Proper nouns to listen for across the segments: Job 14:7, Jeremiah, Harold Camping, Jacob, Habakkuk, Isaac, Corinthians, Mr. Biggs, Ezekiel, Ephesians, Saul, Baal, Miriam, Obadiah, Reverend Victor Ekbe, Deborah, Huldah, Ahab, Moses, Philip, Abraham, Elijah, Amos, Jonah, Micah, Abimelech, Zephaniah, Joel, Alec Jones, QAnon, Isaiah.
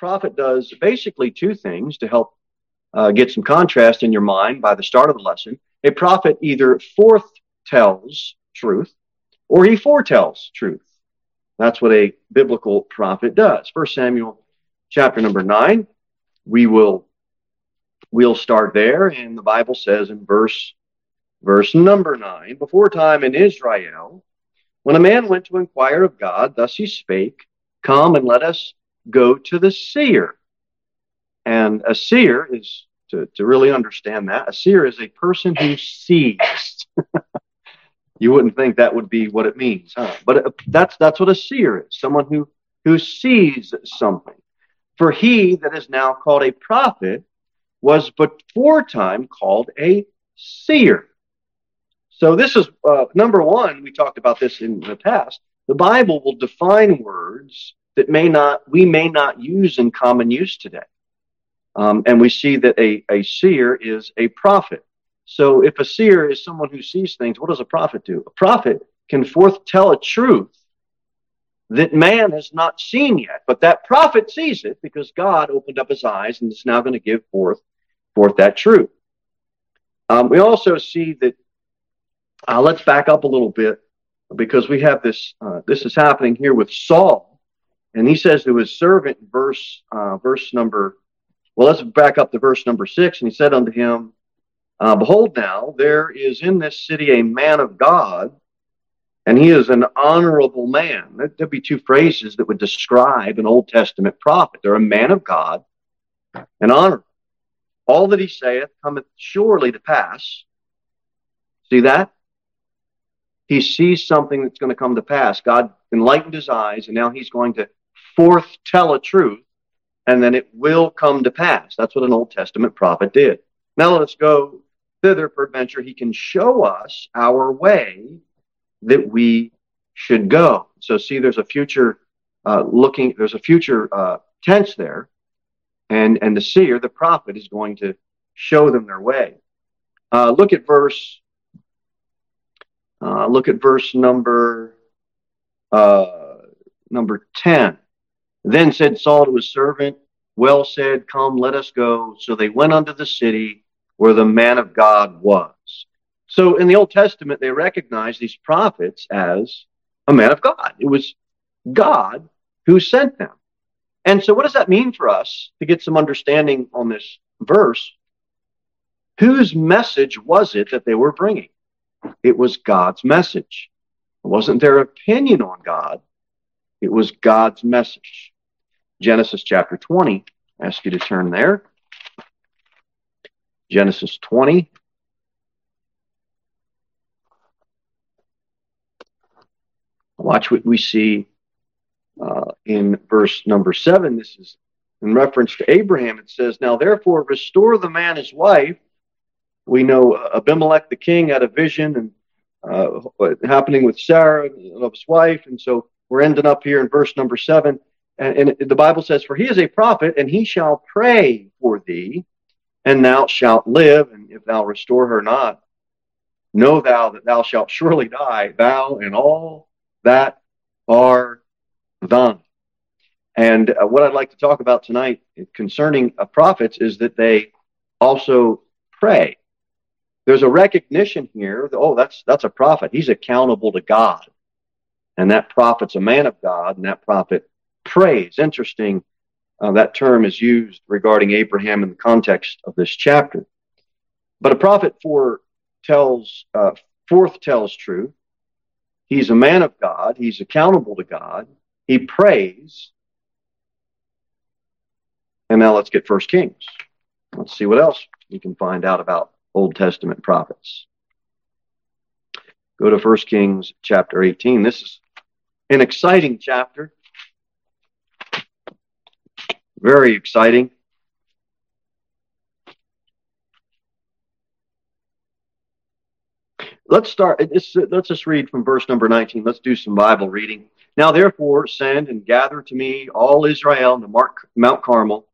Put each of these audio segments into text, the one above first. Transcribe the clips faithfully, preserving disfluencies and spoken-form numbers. prophet does basically two things to help uh, get some contrast in your mind by the start of the lesson. A prophet either foretells truth or he foretells truth. That's what a biblical prophet does. First Samuel chapter number nine, we will we'll start there. And the Bible says in verse verse number nine, before time in Israel, when a man went to inquire of God, thus he spake, come and let us go to the seer. And a seer is, to, to really understand that, a seer is a person who sees. You wouldn't think that would be what it means, huh? But that's that's what a seer is, someone who, who sees something. For he that is now called a prophet was before time called a seer. So this is, uh, number one, we talked about this in the past. The Bible will define words that may not we may not use in common use today. Um, and we see that a, a seer is a prophet. So if a seer is someone who sees things, what does a prophet do? A prophet can foretell a truth that man has not seen yet, but that prophet sees it because God opened up his eyes and is now going to give forth, forth that truth. Um, we also see that, uh, let's back up a little bit, because we have this, uh, this is happening here with Saul, and he says to his servant, verse uh, verse number, well, let's back up to verse number six, and he said unto him, uh, behold now, there is in this city a man of God, and he is an honorable man. There'd be two phrases that would describe an Old Testament prophet. They're a man of God and honorable. All that he saith cometh surely to pass. See that? He sees something that's going to come to pass. God enlightened his eyes, and now he's going to foretell a truth, and then it will come to pass. That's what an Old Testament prophet did. Now let's go thither, peradventure he can show us our way that we should go. So see, there's a future uh, looking, there's a future uh, tense there, and, and the seer, the prophet, is going to show them their way. Uh, look at verse... Uh, look at verse number uh, number ten. Then said Saul to his servant, well said, come, let us go. So they went unto the city where the man of God was. So in the Old Testament, they recognized these prophets as a man of God. It was God who sent them. And so what does that mean for us to get some understanding on this verse? Whose message was it that they were bringing? It was God's message. It wasn't their opinion on God. It was God's message. Genesis chapter twenty. I ask you to turn there. Genesis twenty. Watch what we see uh, in verse number seven. This is in reference to Abraham. It says, now therefore restore the man his wife. We know Abimelech the king had a vision and uh, happening with Sarah of his wife. And so we're ending up here in verse number seven. And, and the Bible says, for he is a prophet, and he shall pray for thee, and thou shalt live. And if thou restore her not, know thou that thou shalt surely die, thou and all that are thine. And uh, what I'd like to talk about tonight concerning uh, prophets is that they also pray. There's a recognition here that, oh, that's that's a prophet. He's accountable to God. And that prophet's a man of God, and that prophet prays. Interesting, uh, that term is used regarding Abraham in the context of this chapter. But a prophet foretells, uh, forth tells truth. He's a man of God. He's accountable to God. He prays. And now let's get First Kings. Let's see what else we can find out about Old Testament prophets. Go to First Kings chapter eighteen. This is an exciting chapter. Very exciting. Let's start. Let's just read from verse number nineteen. Let's do some Bible reading. Now therefore send and gather to me all Israel to Mount Carmel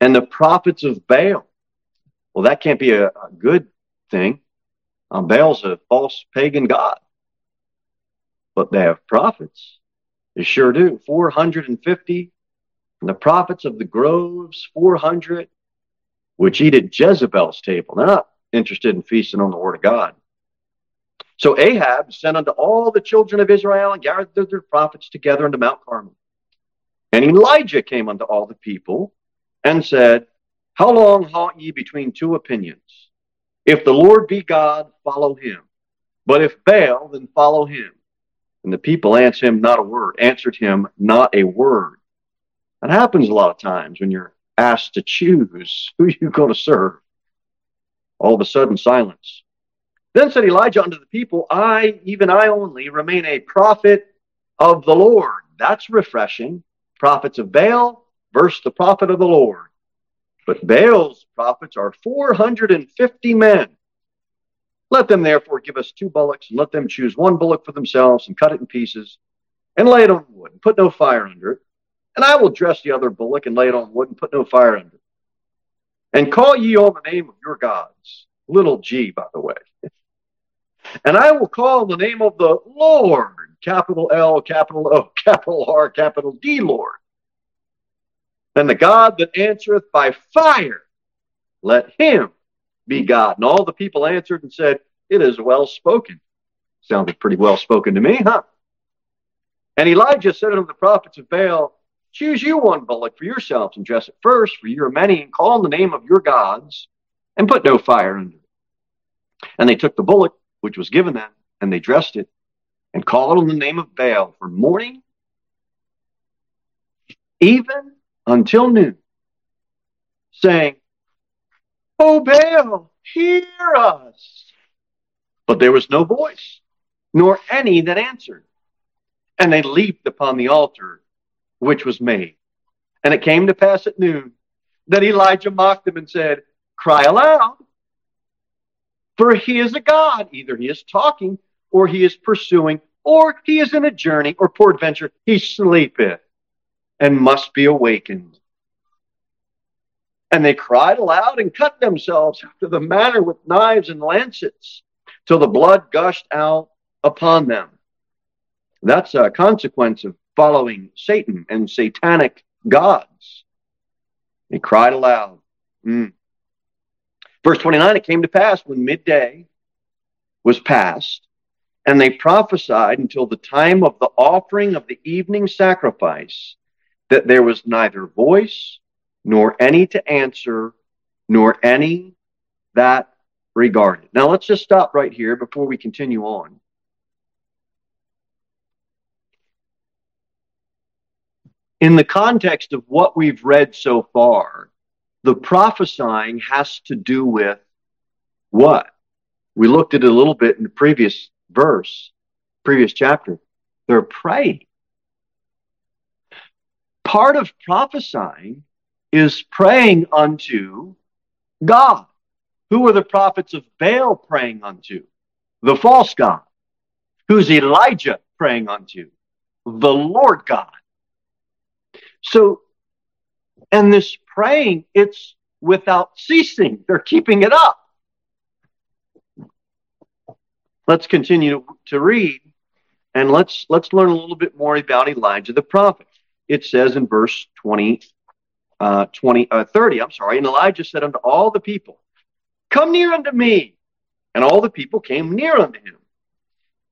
and the prophets of Baal. Well, that can't be a, a good thing. Um, Baal's a false pagan god. But they have prophets. They sure do. four hundred fifty and the prophets of the groves, four hundred, which eat at Jezebel's table. They're not interested in feasting on the word of God. So Ahab sent unto all the children of Israel and gathered their prophets together unto Mount Carmel. And Elijah came unto all the people and said, How long halt ye between two opinions? If the Lord be God, follow him. But if Baal, then follow him. And the people answered him not a word. Answered him not a word. That happens a lot of times when you're asked to choose who you're going to serve. All of a sudden, silence. Then said Elijah unto the people, I, even I only, remain a prophet of the Lord. That's refreshing. Prophets of Baal versus the prophet of the Lord. But Baal's prophets are four hundred fifty men. Let them therefore give us two bullocks, and let them choose one bullock for themselves, and cut it in pieces, and lay it on wood, and put no fire under it. And I will dress the other bullock, and lay it on wood, and put no fire under it. And call ye on the name of your gods. Little g, by the way. And I will call the name of the Lord, capital L, capital O, capital R, capital D, Lord. And the God that answereth by fire, let him be God. And all the people answered and said, It is well spoken. Sounded pretty well spoken to me, huh? And Elijah said unto the prophets of Baal, Choose you one bullock for yourselves, and dress it first, for you are many, and call on the name of your gods, and put no fire under it. And they took the bullock which was given them, and they dressed it, and called on the name of Baal from morning even until noon, saying, O Baal, hear us. But there was no voice, nor any that answered. And they leaped upon the altar which was made. And it came to pass at noon that Elijah mocked them and said, Cry aloud, for he is a god. Either he is talking, or he is pursuing, or he is in a journey, or peradventure he sleepeth, and must be awakened. And they cried aloud and cut themselves after the manner with knives and lancets, till the blood gushed out upon them. That's a consequence of following Satan and satanic gods. They cried aloud. Mm. Verse twenty-nine, it came to pass when midday was past, and they prophesied until the time of the offering of the evening sacrifice, that there was neither voice, nor any to answer, nor any that regarded. Now let's just stop right here before we continue on. In the context of what we've read so far, the prophesying has to do with what? We looked at it a little bit in the previous verse, previous chapter. They're praying. Part of prophesying is praying unto God. Who are the prophets of Baal praying unto? The false god. Who's Elijah praying unto? The Lord God. So, and this praying, it's without ceasing. They're keeping it up. Let's continue to read, and let's let's learn a little bit more about Elijah the prophet. It says in verse twenty, uh, twenty, uh, thirty, I'm sorry, and Elijah said unto all the people, Come near unto me. And all the people came near unto him.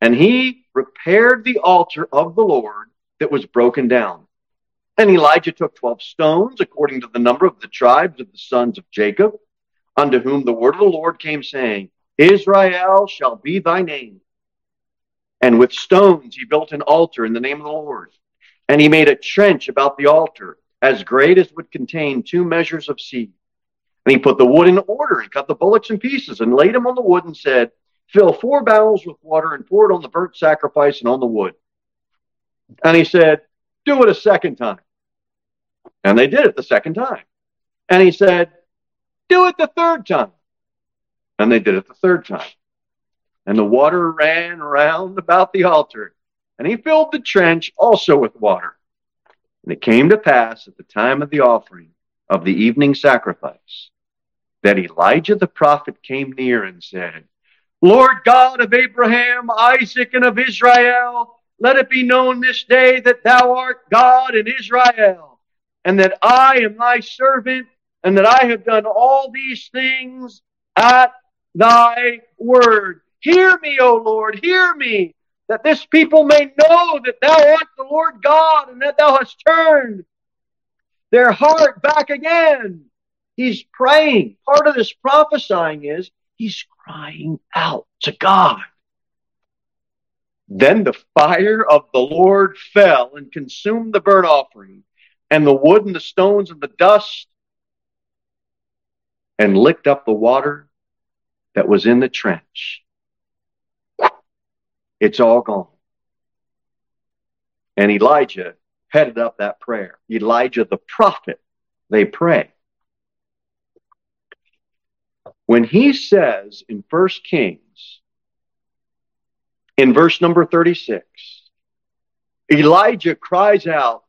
And he repaired the altar of the Lord that was broken down. And Elijah took twelve stones, according to the number of the tribes of the sons of Jacob, unto whom the word of the Lord came, saying, Israel shall be thy name. And with stones he built an altar in the name of the Lord. And he made a trench about the altar, as great as would contain two measures of seed. And he put the wood in order, and cut the bullocks in pieces, and laid them on the wood, and said, Fill four barrels with water, and pour it on the burnt sacrifice and on the wood. And he said, Do it a second time. And they did it the second time. And he said, Do it the third time. And they did it the third time. And the water ran round about the altar. And he filled the trench also with water. And it came to pass at the time of the offering of the evening sacrifice that Elijah the prophet came near and said, Lord God of Abraham, Isaac, and of Israel, let it be known this day that thou art God in Israel, and that I am thy servant, and that I have done all these things at thy word. Hear me, O Lord, hear me, that this people may know that thou art the Lord God, and that thou hast turned their heart back again. He's praying. Part of this prophesying is he's crying out to God. Then the fire of the Lord fell and consumed the burnt offering, and the wood and the stones and the dust, and licked up the water that was in the trench. It's all gone. And Elijah headed up that prayer. Elijah the prophet, they pray. When he says in First Kings, in verse number thirty-six, Elijah cries out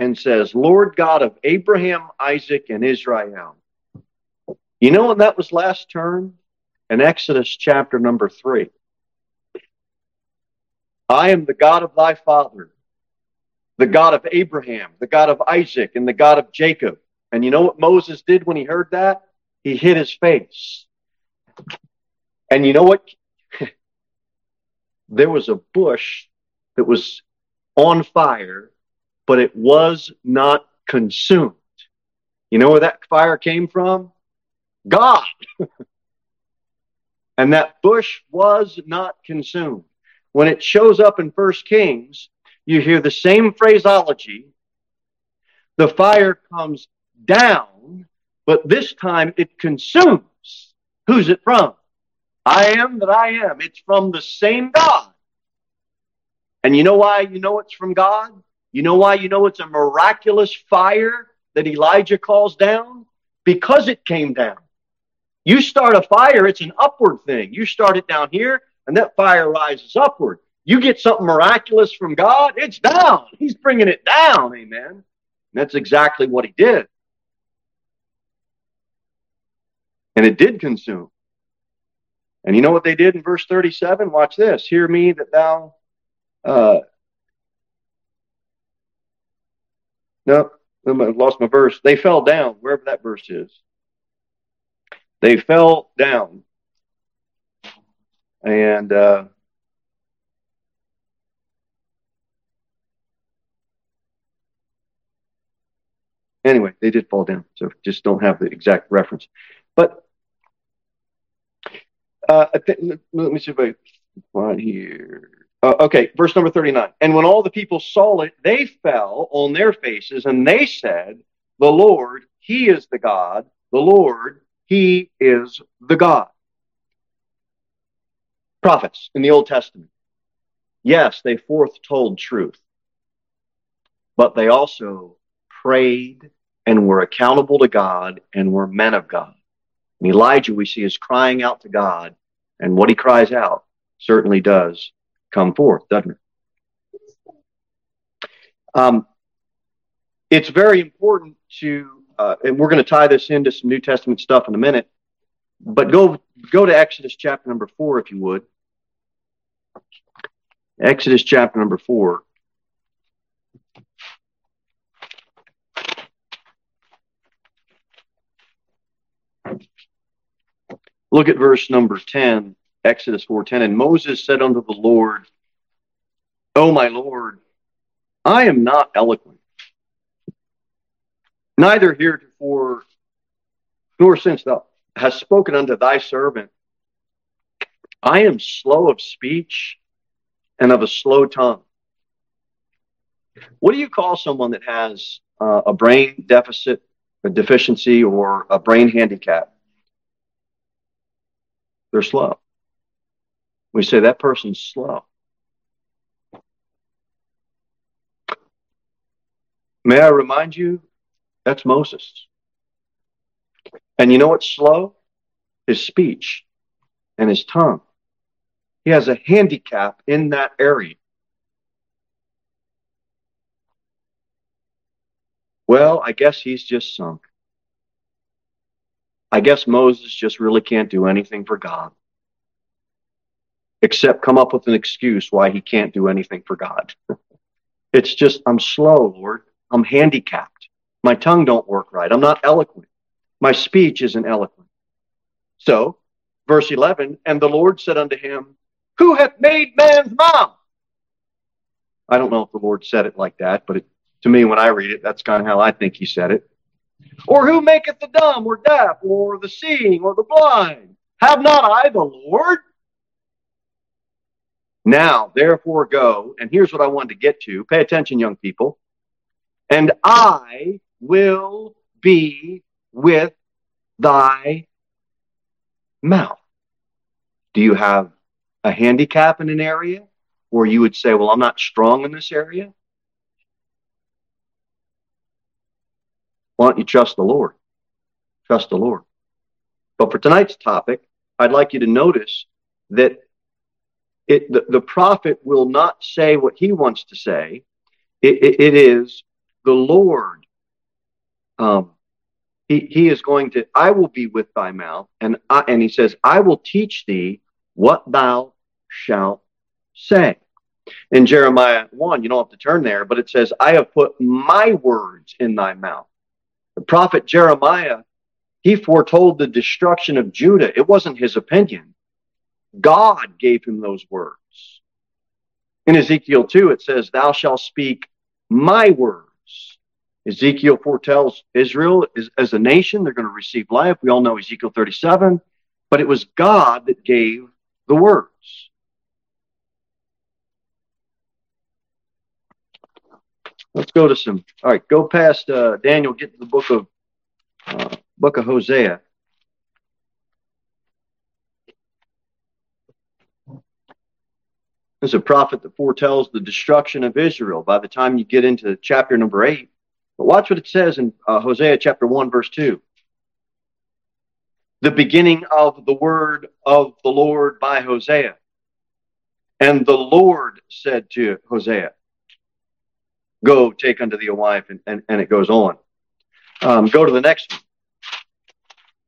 and says, Lord God of Abraham, Isaac, and Israel. You know when that was last term? In Exodus chapter number three. I am the God of thy father, the God of Abraham, the God of Isaac, and the God of Jacob. And you know what Moses did when he heard that? He hid his face. And you know what? There was a bush that was on fire, but it was not consumed. You know where that fire came from? God. And that bush was not consumed. When it shows up in First Kings, you hear the same phraseology. The fire comes down, but this time it consumes. Who's it from? I am that I am. It's from the same God. And you know why you know it's from God? You know why you know it's a miraculous fire that Elijah calls down? Because it came down. You start a fire, it's an upward thing. You start it down here, and that fire rises upward. You get something miraculous from God, it's down. He's bringing it down, amen. And that's exactly what he did. And it did consume. And you know what they did in verse thirty-seven? Watch this. Hear me that thou... Uh, no, I lost my verse. They fell down, wherever that verse is. They fell down. And... Uh, Anyway, they did fall down, so just don't have the exact reference. But uh, I th- let me see if I find here. Uh, okay, verse number thirty-nine. And when all the people saw it, they fell on their faces, and they said, the Lord, he is the God. The Lord, he is the God. Prophets in the Old Testament. Yes, they foretold truth, but they also prayed and were accountable to God and were men of God. And Elijah, we see, is crying out to God, and what he cries out certainly does come forth, doesn't it? Um, it's very important to, uh, and we're going to tie this into some New Testament stuff in a minute, but go, go to Exodus chapter number four, if you would. Exodus chapter number four. Look at verse number ten, Exodus four ten. And Moses said unto the Lord, O my Lord, I am not eloquent, neither heretofore nor since thou hast spoken unto thy servant. I am slow of speech and of a slow tongue. What do you call someone that has uh, a brain deficit, a deficiency, or a brain handicap? They're slow. We say that person's slow. May I remind you, that's Moses. And you know what's slow? His speech and his tongue. He has a handicap in that area. Well, I guess he's just sunk. I guess Moses just really can't do anything for God except come up with an excuse why he can't do anything for God. It's just, I'm slow, Lord. I'm handicapped. My tongue don't work right. I'm not eloquent. My speech isn't eloquent. So, verse eleven, and the Lord said unto him, who hath made man's mouth? I don't know if the Lord said it like that, but it, to me, when I read it, that's kind of how I think he said it. Or who maketh the dumb or deaf or the seeing or the blind? Have not I the Lord? Now, therefore, go, and here's what I wanted to get to. Pay attention, young people. And I will be with thy mouth. Do you have a handicap in an area where you would say, well, I'm not strong in this area? Why don't you trust the Lord? Trust the Lord. But for tonight's topic, I'd like you to notice that It, the, the prophet will not say what he wants to say. It, it, it is the Lord. Um, he, he is going to, I will be with thy mouth. And, I, and he says, I will teach thee what thou shalt say. In Jeremiah one, you don't have to turn there, but it says, I have put my words in thy mouth. The prophet Jeremiah, he foretold the destruction of Judah. It wasn't his opinion. God gave him those words. In Ezekiel two, it says, thou shalt speak my words. Ezekiel foretells Israel is, as a nation, they're going to receive life. We all know Ezekiel thirty-seven, but it was God that gave the words. Let's go to some, all right, go past uh, Daniel, get to the book of, uh, book of Hosea. There's a prophet that foretells the destruction of Israel by the time you get into chapter number eight. But watch what it says in uh, Hosea chapter one, verse two. The beginning of the word of the Lord by Hosea. And the Lord said to Hosea, go take unto thee a wife, and, and, and it goes on. Um, go to the next one.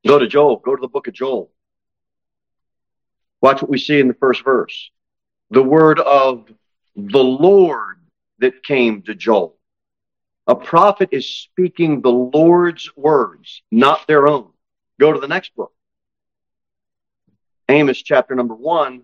Go to Joel. Go to the book of Joel. Watch what we see in the first verse. The word of the Lord that came to Joel. A prophet is speaking the Lord's words, not their own. Go to the next book. Amos chapter number one.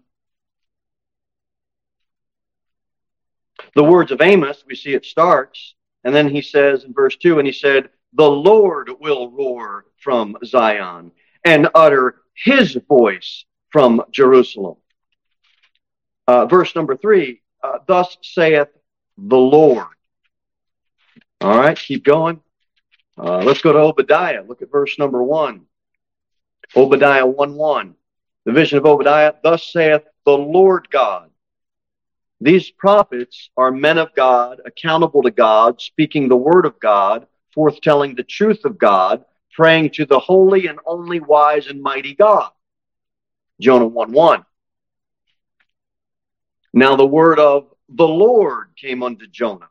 The words of Amos, we see it starts, and then he says in verse two, and he said, the Lord will roar from Zion and utter his voice from Jerusalem. Uh, verse number three, uh, thus saith the Lord. All right, keep going. Uh, let's go to Obadiah. Look at verse number one. Obadiah one one. The vision of Obadiah, thus saith the Lord God. These prophets are men of God, accountable to God, speaking the word of God, forthtelling the truth of God, praying to the holy and only wise and mighty God. Jonah one one. Now the word of the Lord came unto Jonah.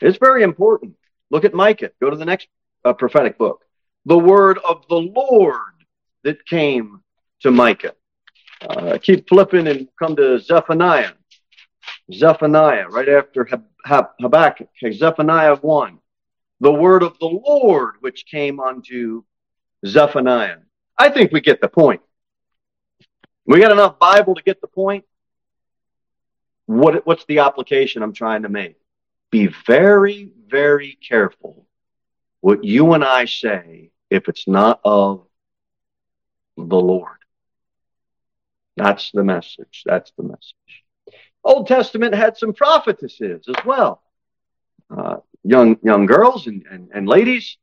It's very important. Look at Micah. Go to the next uh, prophetic book. The word of the Lord that came to Micah. Uh, keep flipping and come to Zephaniah. Zephaniah, right after Hab- Hab- Habakkuk. Zephaniah one. The word of the Lord which came unto Zephaniah. I think we get the point. We got enough Bible to get the point. What, what's the application I'm trying to make? Be very, very careful what you and I say if it's not of the Lord. That's the message. That's the message. Old Testament had some prophetesses as well. Uh, young young girls and, and, and ladies,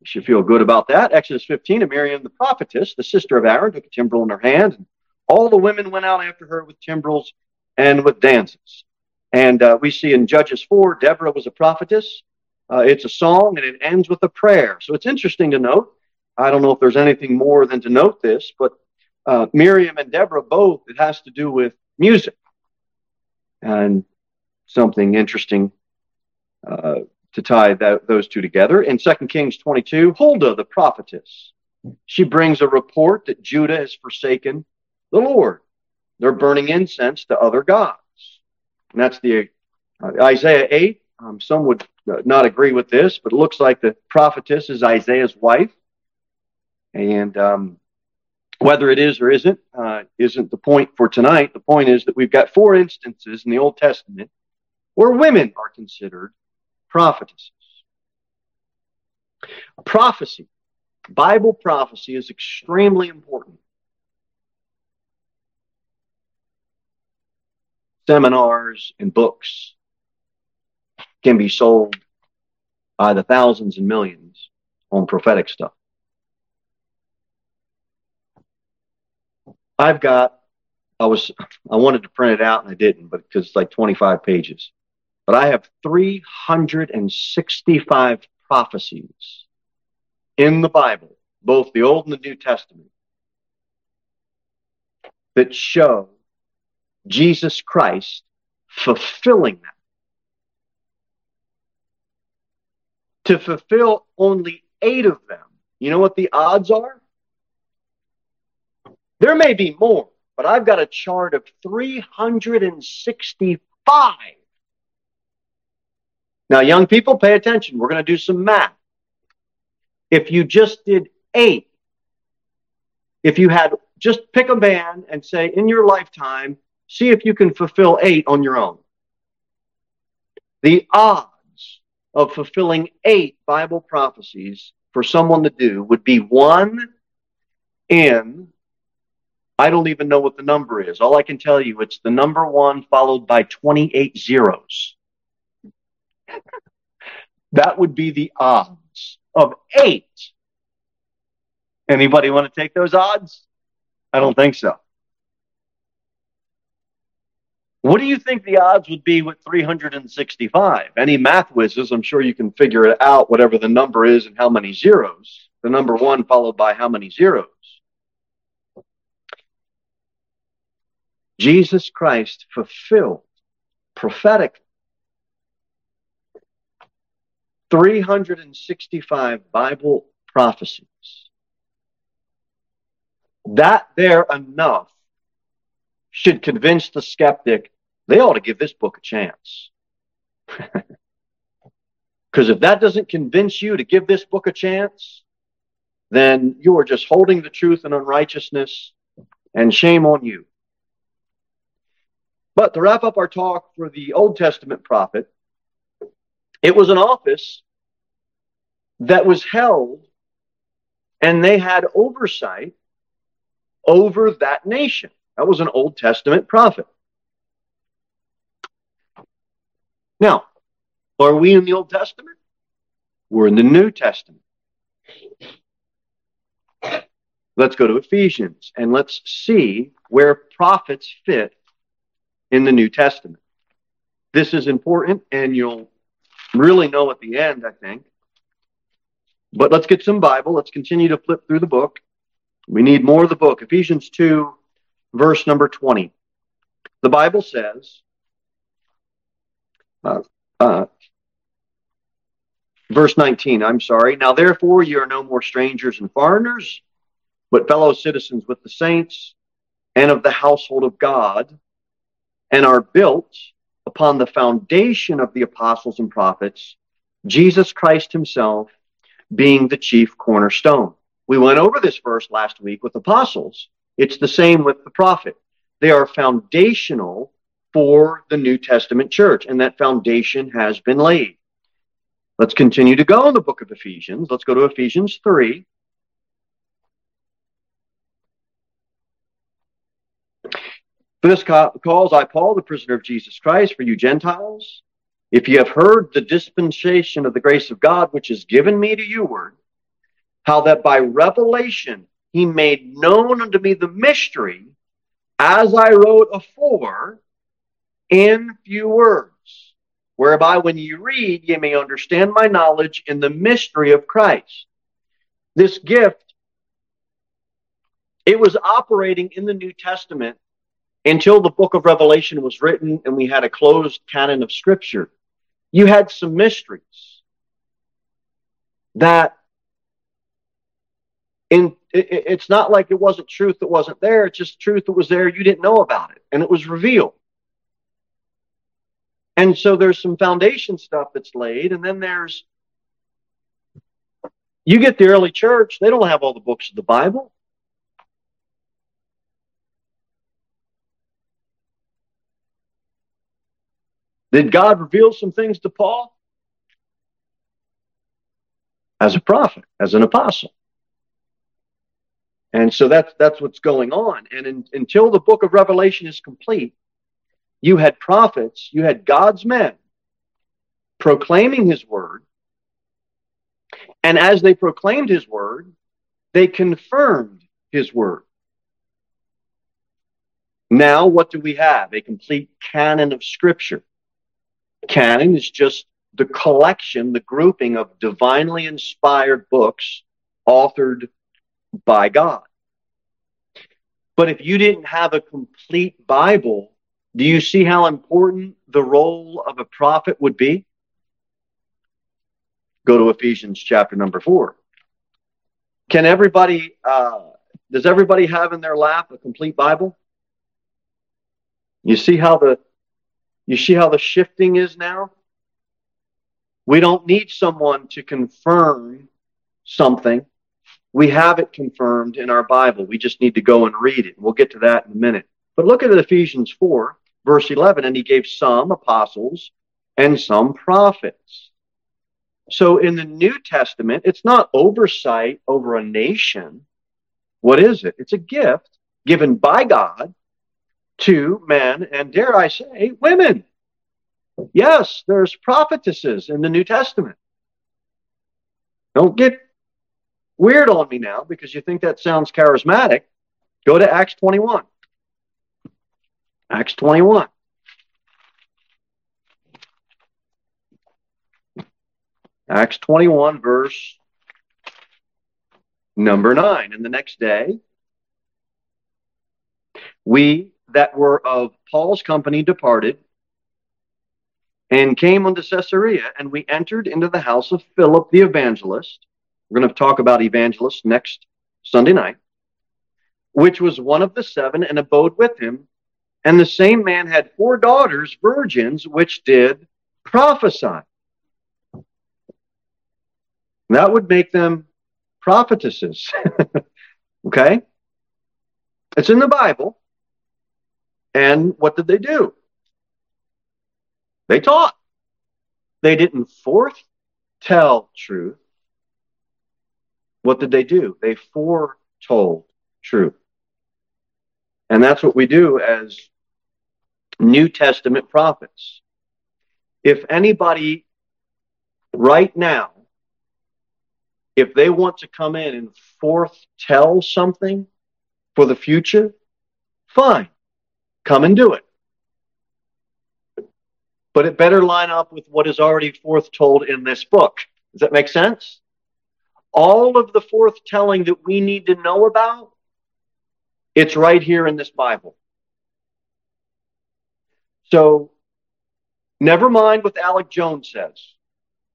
you should feel good about that. Exodus fifteen, and Miriam the prophetess, the sister of Aaron, took a timbrel in her hand, and all the women went out after her with timbrels and with dances. And uh, we see in Judges four, Deborah was a prophetess. Uh, it's a song, and it ends with a prayer. So it's interesting to note. I don't know if there's anything more than to note this, but uh, Miriam and Deborah both, it has to do with music. And something interesting uh, to tie that, those two together. In Second Kings twenty-two, Huldah, the prophetess, she brings a report that Judah has forsaken the Lord. They're burning incense to other gods. And that's the uh, Isaiah eight. Um, some would not agree with this, but it looks like the prophetess is Isaiah's wife. And um, whether it is or isn't, uh, isn't the point for tonight. The point is that we've got four instances in the Old Testament where women are considered prophetesses. Prophecy, Bible prophecy, is extremely important. Seminars and books can be sold by the thousands and millions on prophetic stuff. I've got, I was, I wanted to print it out and I didn't, but because it's like twenty-five pages. But I have three hundred sixty-five prophecies in the Bible, both the Old and the New Testament, that show Jesus Christ fulfilling that. To fulfill only eight of them, you know what the odds are? There may be more, but I've got a chart of three hundred sixty-five. Now, young people, pay attention. We're going to do some math. If you just did eight, if you had just pick a man and say, in your lifetime, see if you can fulfill eight on your own. The odds of fulfilling eight Bible prophecies for someone to do would be one in, I don't even know what the number is. All I can tell you, it's the number one followed by twenty-eight zeros. That would be the odds of eight. Anybody want to take those odds? I don't think so. What do you think the odds would be with three hundred sixty-five? Any math whizzes, I'm sure you can figure it out, whatever the number is and how many zeros. The number one followed by how many zeros. Jesus Christ fulfilled prophetically three hundred sixty-five Bible prophecies. That there enough should convince the skeptic they ought to give this book a chance. Because if that doesn't convince you to give this book a chance, then you are just holding the truth in unrighteousness, and shame on you. But to wrap up our talk for the Old Testament prophet, it was an office that was held, and they had oversight over that nation. That was an Old Testament prophet. Now, are we in the Old Testament? We're in the New Testament. Let's go to Ephesians and let's see where prophets fit in the New Testament. This is important, and you'll really know at the end, I think. But let's get some Bible. Let's continue to flip through the book. We need more of the book. Ephesians two. Verse number twenty. The Bible says, uh, uh, verse nineteen, I'm sorry. Now therefore you are no more strangers and foreigners, but fellow citizens with the saints and of the household of God, and are built upon the foundation of the apostles and prophets, Jesus Christ himself being the chief cornerstone. We went over this verse last week with apostles. It's the same with the prophet. They are foundational for the New Testament church, and that foundation has been laid. Let's continue to go in the book of Ephesians. Let's go to Ephesians three. For this cause I, Paul, the prisoner of Jesus Christ, for you Gentiles, if you have heard the dispensation of the grace of God, which is given me to you, word, how that by revelation he made known unto me the mystery, as I wrote afore, in few words, whereby when ye read, ye may understand my knowledge in the mystery of Christ. This gift, it was operating in the New Testament until the book of Revelation was written and we had a closed canon of Scripture. You had some mysteries that in It's not like it wasn't truth that wasn't there. It's just truth that was there. You didn't know about it. And it was revealed. And so there's some foundation stuff that's laid. And then there's, you get the early church, they don't have all the books of the Bible. Did God reveal some things to Paul? As a prophet, as an apostle. And so that's that's what's going on. And in, until the book of Revelation is complete, you had prophets, you had God's men proclaiming his word. And as they proclaimed his word, they confirmed his word. Now, what do we have? A complete canon of Scripture. Canon is just the collection, the grouping of divinely inspired books authored by God. But if you didn't have a complete Bible, do you see how important the role of a prophet would be? Go to Ephesians chapter number four. Can everybody, uh, does everybody have in their lap a complete Bible? You see how the, you see how the shifting is now? We don't need someone to confirm something. We have it confirmed in our Bible. We just need to go and read it. We'll get to that in a minute. But look at Ephesians four, verse eleven. And he gave some apostles and some prophets. So in the New Testament, it's not oversight over a nation. What is it? It's a gift given by God to men, and dare I say, women. Yes, there's prophetesses in the New Testament. Don't get weird on me now because you think that sounds charismatic. Go to Acts twenty-one. Acts twenty-one. Acts twenty-one, verse number nine. And the next day, we that were of Paul's company departed and came unto Caesarea, and we entered into the house of Philip the evangelist. We're going to talk about evangelists next Sunday night, which was one of the seven, and abode with him. And the same man had four daughters, virgins, which did prophesy. That would make them prophetesses. Okay? It's in the Bible. And what did they do? They taught. They didn't forth tell truth. What did they do? They foretold truth. And that's what we do as New Testament prophets. If anybody right now, if they want to come in and forthtell something for the future, fine, come and do it. But it better line up with what is already foretold in this book. Does that make sense? All of the forthtelling that we need to know about, it's right here in this Bible. So, never mind what Alec Jones says.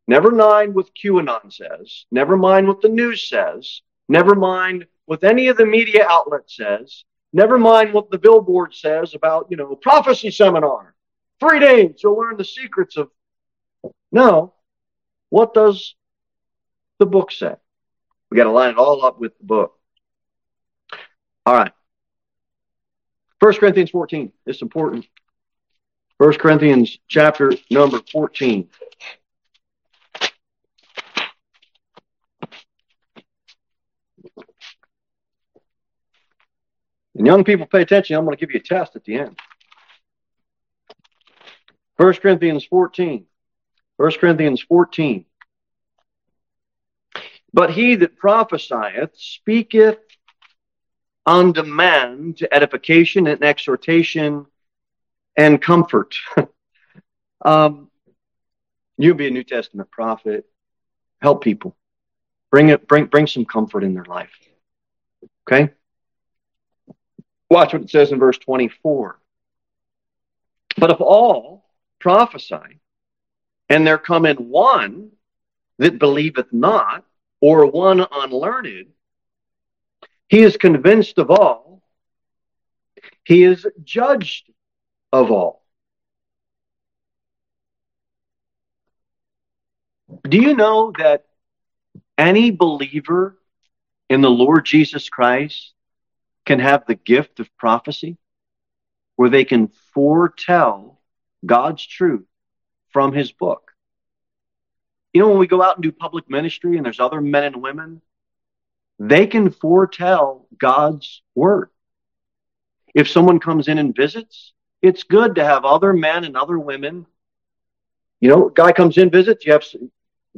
Never mind what QAnon says. Never mind what the news says. Never mind what any of the media outlet says. Never mind what the billboard says about, you know, prophecy seminar. Three days, you'll learn the secrets of... No. What does the book say? We got to line it all up with the book. All right. First Corinthians fourteen. It's important. First Corinthians chapter number fourteen. And young people, pay attention. I'm going to give you a test at the end. First Corinthians fourteen. First Corinthians fourteen. But he that prophesieth speaketh on demand to edification and exhortation and comfort. um, you'll be a New Testament prophet. Help people. Bring it. Bring bring some comfort in their life. Okay? Watch what it says in verse twenty-four. But if all prophesy, and there come in one that believeth not, or one unlearned, he is convinced of all, he is judged of all. Do you know that any believer in the Lord Jesus Christ can have the gift of prophecy, where they can foretell God's truth from his book? You know, when we go out and do public ministry and there's other men and women, they can foretell God's word. If someone comes in and visits, it's good to have other men and other women. You know, guy comes in, visits, you have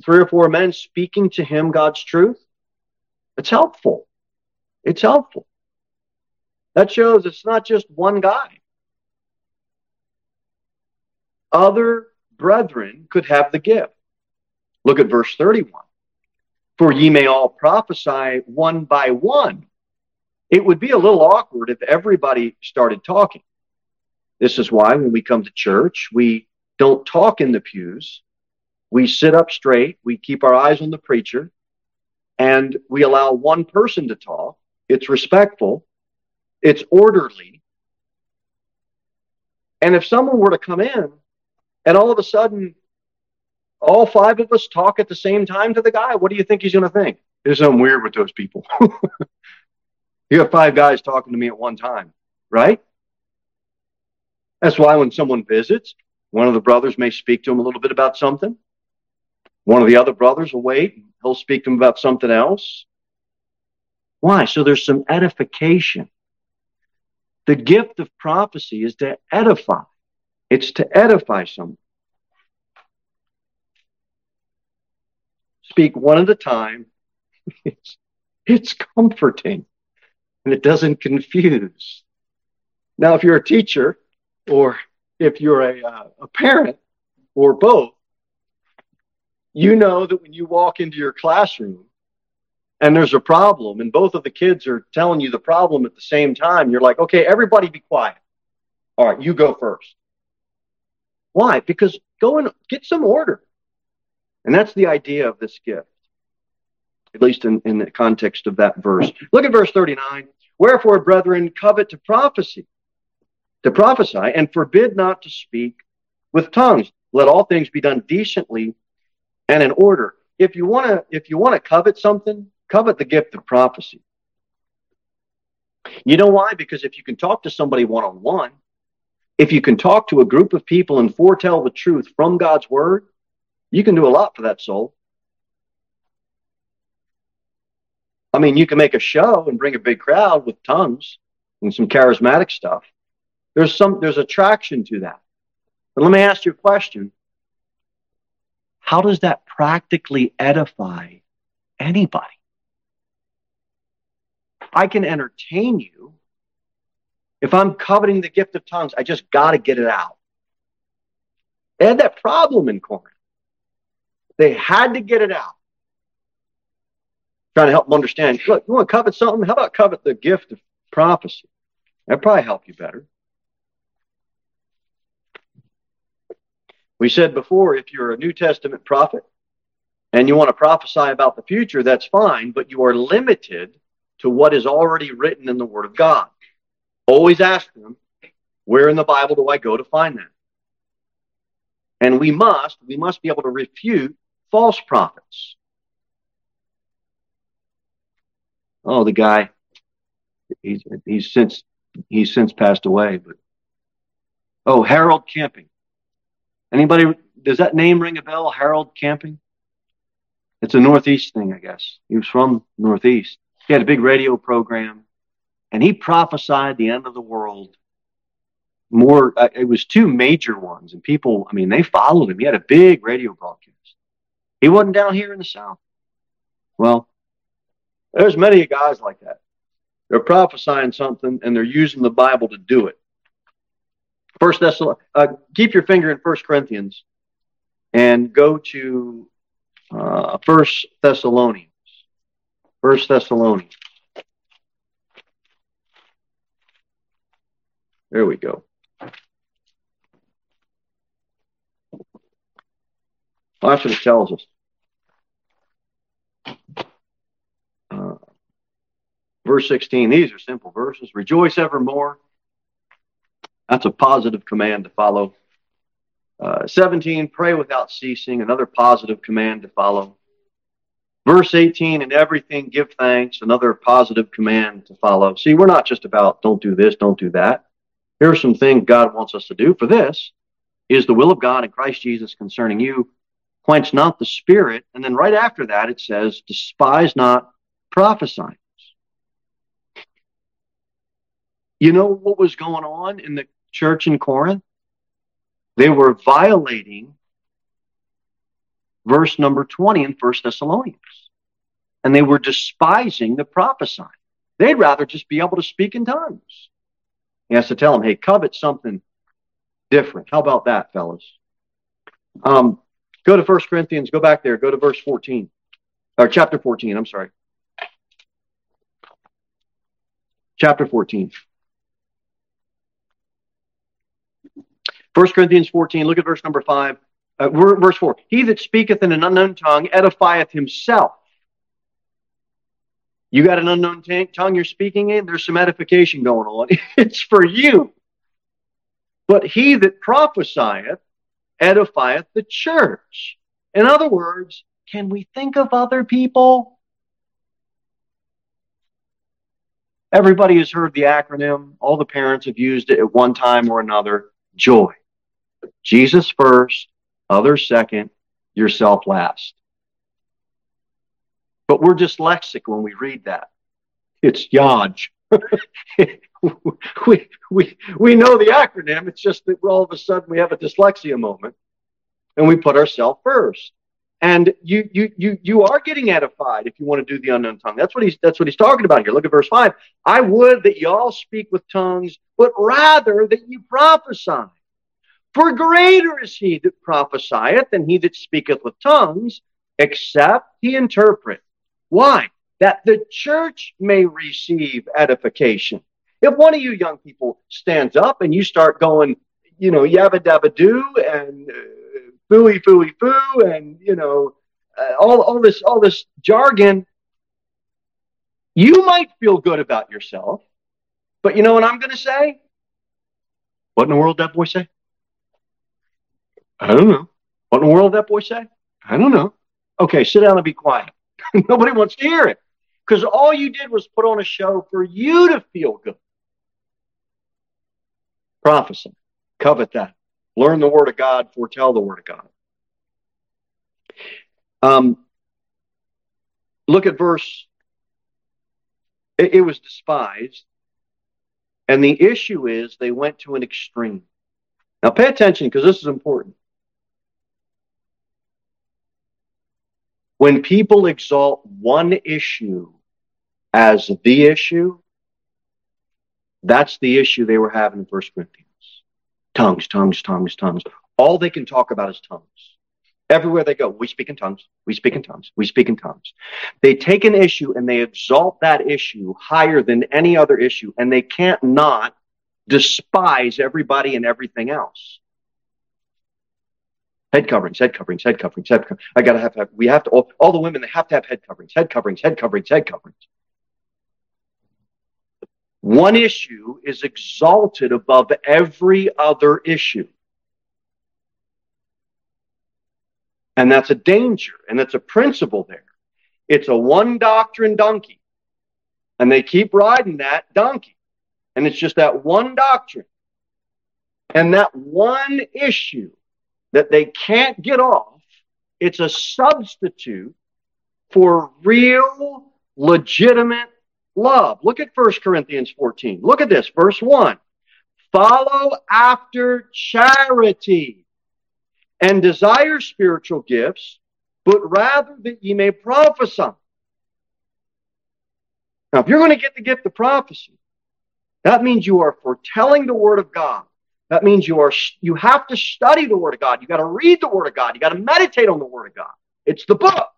three or four men speaking to him God's truth. It's helpful. It's helpful. That shows it's not just one guy. Other brethren could have the gift. Look at verse thirty-one. For ye may all prophesy one by one. It would be a little awkward if everybody started talking. This is why when we come to church, we don't talk in the pews. We sit up straight. We keep our eyes on the preacher. And we allow one person to talk. It's respectful. It's orderly. And if someone were to come in and all of a sudden all five of us talk at the same time to the guy, what do you think he's going to think? There's something weird with those people. You have five guys talking to me at one time, right? That's why when someone visits, one of the brothers may speak to him a little bit about something. One of the other brothers will wait. And he'll speak to him about something else. Why? So there's some edification. The gift of prophecy is to edify. It's to edify someone. Speak one at a time. It's, it's comforting. And it doesn't confuse. Now, if you're a teacher, or if you're a, uh, a parent, or both, you know that when you walk into your classroom and there's a problem and both of the kids are telling you the problem at the same time, you're like, okay, everybody be quiet. All right, you go first. Why? Because go and get some order. And that's the idea of this gift, at least in, in the context of that verse. Look at verse thirty-nine. Wherefore, brethren, covet to prophesy. to prophesy, and forbid not to speak with tongues. Let all things be done decently and in order. If you want to, if you want to covet something, covet the gift of prophecy. You know why? Because if you can talk to somebody one-on-one, if you can talk to a group of people and foretell the truth from God's word, you can do a lot for that soul. I mean, you can make a show and bring a big crowd with tongues and some charismatic stuff. There's some, there's attraction to that. But let me ask you a question. How does that practically edify anybody? I can entertain you. If I'm coveting the gift of tongues, I just got to get it out. They had that problem in Corinth. They had to get it out. Trying to help them understand, look, you want to covet something? How about covet the gift of prophecy? That'd probably help you better. We said before, if you're a New Testament prophet and you want to prophesy about the future, that's fine, but you are limited to what is already written in the Word of God. Always ask them, where in the Bible do I go to find that? And we must, we must be able to refute false prophets. Oh, the guy, he's, he's since he's since passed away, but oh, Harold Camping. Anybody, does that name ring a bell, Harold Camping? It's a Northeast thing, I guess. He was from Northeast. He had a big radio program, and he prophesied the end of the world. More, uh, it was two major ones, and people, I mean, they followed him. He had a big radio broadcast. He wasn't down here in the South. Well, there's many guys like that. They're prophesying something, and they're using the Bible to do it. First Thessalonians, uh, keep your finger in First Corinthians and go to uh, First Thessalonians. First Thessalonians. There we go. Well, that's what it tells us. Uh, verse sixteen, these are simple verses. Rejoice evermore. That's a positive command to follow. Uh, seventeen, pray without ceasing, another positive command to follow. Verse eighteen, in everything give thanks, another positive command to follow. See, we're not just about don't do this, don't do that. Here are some things God wants us to do. For this is the will of God in Christ Jesus concerning you. Quench not the spirit. And then right after that, it says, despise not prophesying. You know what was going on in the church in Corinth? They were violating verse number twenty in First Thessalonians. And they were despising the prophesying. They'd rather just be able to speak in tongues. He has to tell them, hey, covet something different. How about that, fellas? Um, go to First Corinthians. Go back there. Go to verse fourteen. Or chapter fourteen, I'm sorry. Chapter fourteen. First Corinthians fourteen, look at verse number five, uh, verse four. He that speaketh in an unknown tongue edifieth himself. You got an unknown t- tongue you're speaking in? There's some edification going on. It's for you. But he that prophesieth edifieth the church. In other words, can we think of other people? Everybody has heard the acronym. All the parents have used it at one time or another. Joy. Jesus first, others second, yourself last. But we're dyslexic when we read that. It's Yaj. we, we, we know the acronym. It's just that all of a sudden we have a dyslexia moment and we put ourselves first. And you you you you are getting edified if you want to do the unknown tongue. That's what he's that's what he's talking about here. Look at verse five. I would that you all speak with tongues, but rather that you prophesy. For greater is he that prophesieth than he that speaketh with tongues, except he interpret. Why? That the church may receive edification. If one of you young people stands up and you start going, you know, yabba dabba doo and. Uh, Fooey, fooey, foo, and, you know, uh, all, all this all this jargon. You might feel good about yourself, but you know what I'm going to say? What in the world did that boy say? I don't know. What in the world did that boy say? I don't know. Okay, sit down and be quiet. Nobody wants to hear it. Because all you did was put on a show for you to feel good. Prophecy. Covet that. Learn the Word of God, foretell the Word of God. Um, look at verse. It, it was despised. And the issue is they went to an extreme. Now pay attention because this is important. When people exalt one issue as the issue, that's the issue they were having in First Corinthians. Tongues, tongues, tongues, tongues. All they can talk about is tongues. Everywhere they go, we speak in tongues, we speak in tongues, we speak in tongues. They take an issue and they exalt that issue higher than any other issue, and they can't not despise everybody and everything else. Head coverings, head coverings, head coverings, head coverings. I gotta have, have we have to, all, all the women, they have to have head coverings, head coverings, head coverings, head coverings. One issue is exalted above every other issue. And that's a danger, and that's a principle there. It's a one doctrine donkey. And they keep riding that donkey. And it's just that one doctrine. And that one issue that they can't get off, it's a substitute for real, legitimate love. Look at First Corinthians fourteen. Look at this, verse one. Follow after charity and desire spiritual gifts, but rather that ye may prophesy. Now, if you're going to get the gift of prophecy, that means you are foretelling the Word of God. That means you are you have to study the Word of God. You got to read the Word of God. You got to meditate on the Word of God. It's the book.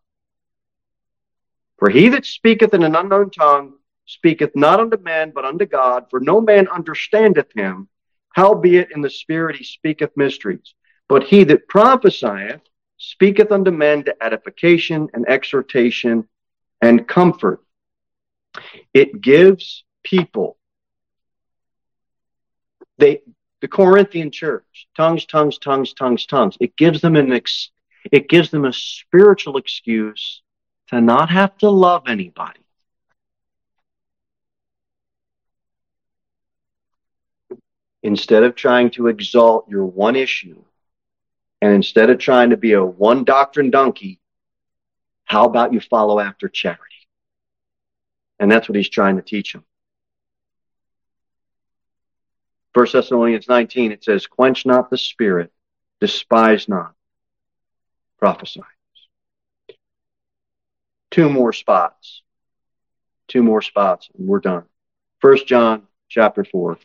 For he that speaketh in an unknown tongue speaketh not unto man, but unto God, for no man understandeth him, howbeit in the Spirit he speaketh mysteries. But he that prophesieth speaketh unto men to edification and exhortation and comfort. It gives people, they The Corinthian church, tongues, tongues, tongues, tongues, tongues. It gives them an ex, it gives them a spiritual excuse to not have to love anybody. Instead of trying to exalt your one issue, and instead of trying to be a one doctrine donkey, how about you follow after charity? And that's what he's trying to teach them. First Thessalonians nineteen, it says, quench not the spirit, despise not prophesying. Two more spots. Two more spots, and we're done. First John chapter four.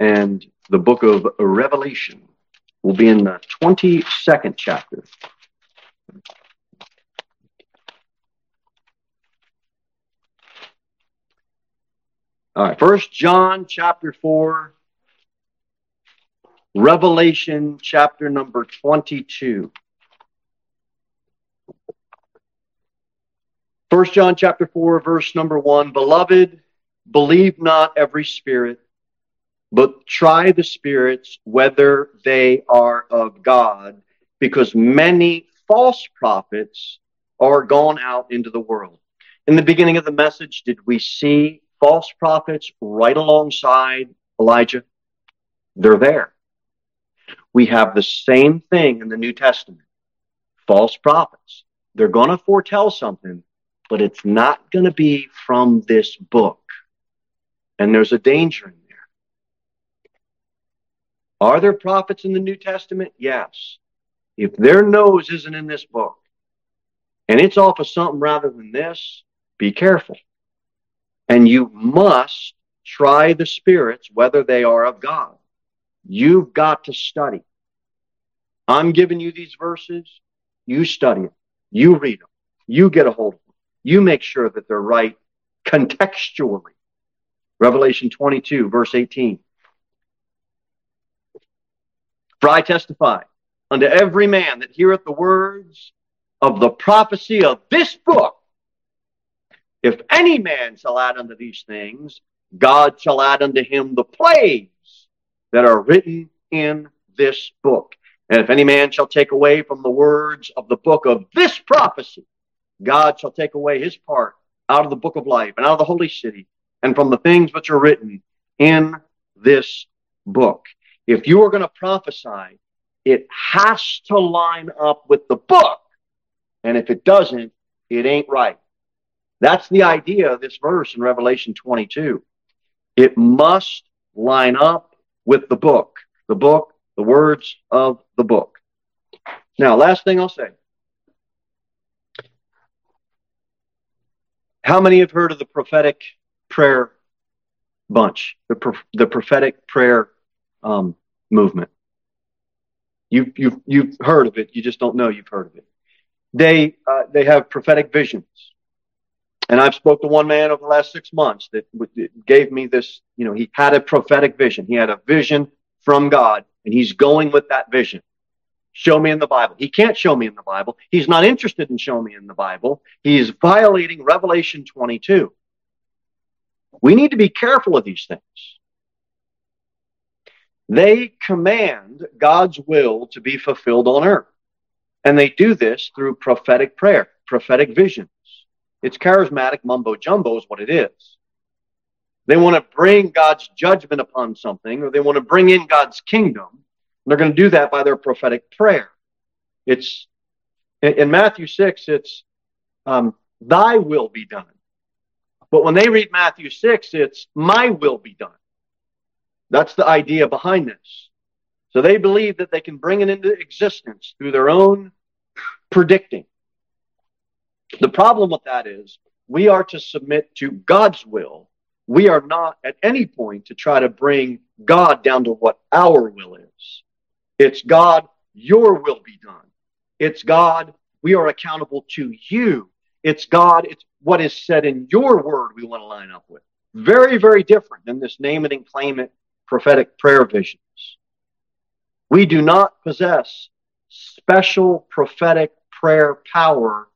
And the book of Revelation will be in the twenty-second chapter. All right, First John chapter four, Revelation chapter number twenty-two. First John chapter four, verse number one, beloved, believe not every spirit, but try the spirits whether they are of God, because many false prophets are gone out into the world. In the beginning of the message, did we see false prophets right alongside Elijah? They're there. We have the same thing in the New Testament. False prophets. They're going to foretell something, but it's not going to be from this book. And there's a danger in there. Are there prophets in the New Testament? Yes. If their nose isn't in this book, and it's off of something rather than this, be careful. And you must try the spirits, whether they are of God. You've got to study. I'm giving you these verses. You study them. You read them. You get a hold of them. You make sure that they're right contextually. Revelation twenty-two, verse eighteen. For I testify unto every man that heareth the words of the prophecy of this book. If any man shall add unto these things, God shall add unto him the plagues that are written in this book. And if any man shall take away from the words of the book of this prophecy, God shall take away his part out of the book of life and out of the holy city and from the things which are written in this book. If you are going to prophesy, it has to line up with the book. And if it doesn't, it ain't right. That's the idea of this verse in Revelation twenty-two. It must line up with the book, the book, the words of the book. Now, last thing I'll say. How many have heard of the prophetic prayer bunch, the, pro- the prophetic prayer um, movement? You, you've, you've heard of it. You just don't know you've heard of it. They, uh, they have prophetic visions. And I've spoke to one man over the last six months that gave me this, you know, he had a prophetic vision. He had a vision from God, and he's going with that vision. Show me in the Bible. He can't show me in the Bible. He's not interested in showing me in the Bible. He's violating Revelation twenty-two. We need to be careful of these things. They command God's will to be fulfilled on earth. And they do this through prophetic prayer, prophetic vision. It's charismatic mumbo-jumbo is what it is. They want to bring God's judgment upon something, or they want to bring in God's kingdom. And they're going to do that by their prophetic prayer. It's in Matthew six, it's um, thy will be done. But when they read Matthew six, it's my will be done. That's the idea behind this. So they believe that they can bring it into existence through their own predicting. The problem with that is we are to submit to God's will. We are not at any point to try to bring God down to what our will is. It's God, your will be done. It's God, we are accountable to you. It's God, it's what is said in your word we want to line up with. Very, very different than this name it and claim it prophetic prayer visions. We do not possess special prophetic prayer power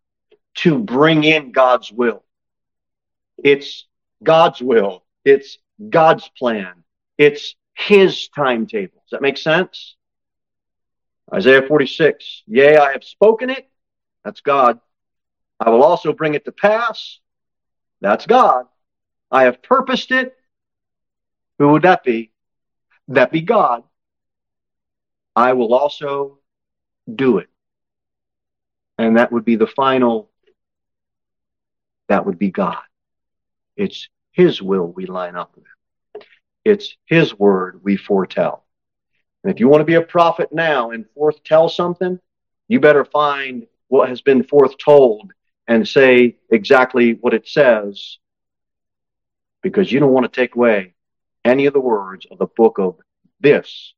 to bring in God's will. It's God's will. It's God's plan. It's his timetable. Does that make sense? Isaiah forty-six, yea, I have spoken it. That's God. I will also bring it to pass. That's God. I have purposed it. Who would that be? That be God. I will also do it. And that would be the final. That would be God. It's his will we line up with. It's his word we foretell. And if you want to be a prophet now and foretell something, you better find what has been foretold and say exactly what it says, because you don't want to take away any of the words of the book of this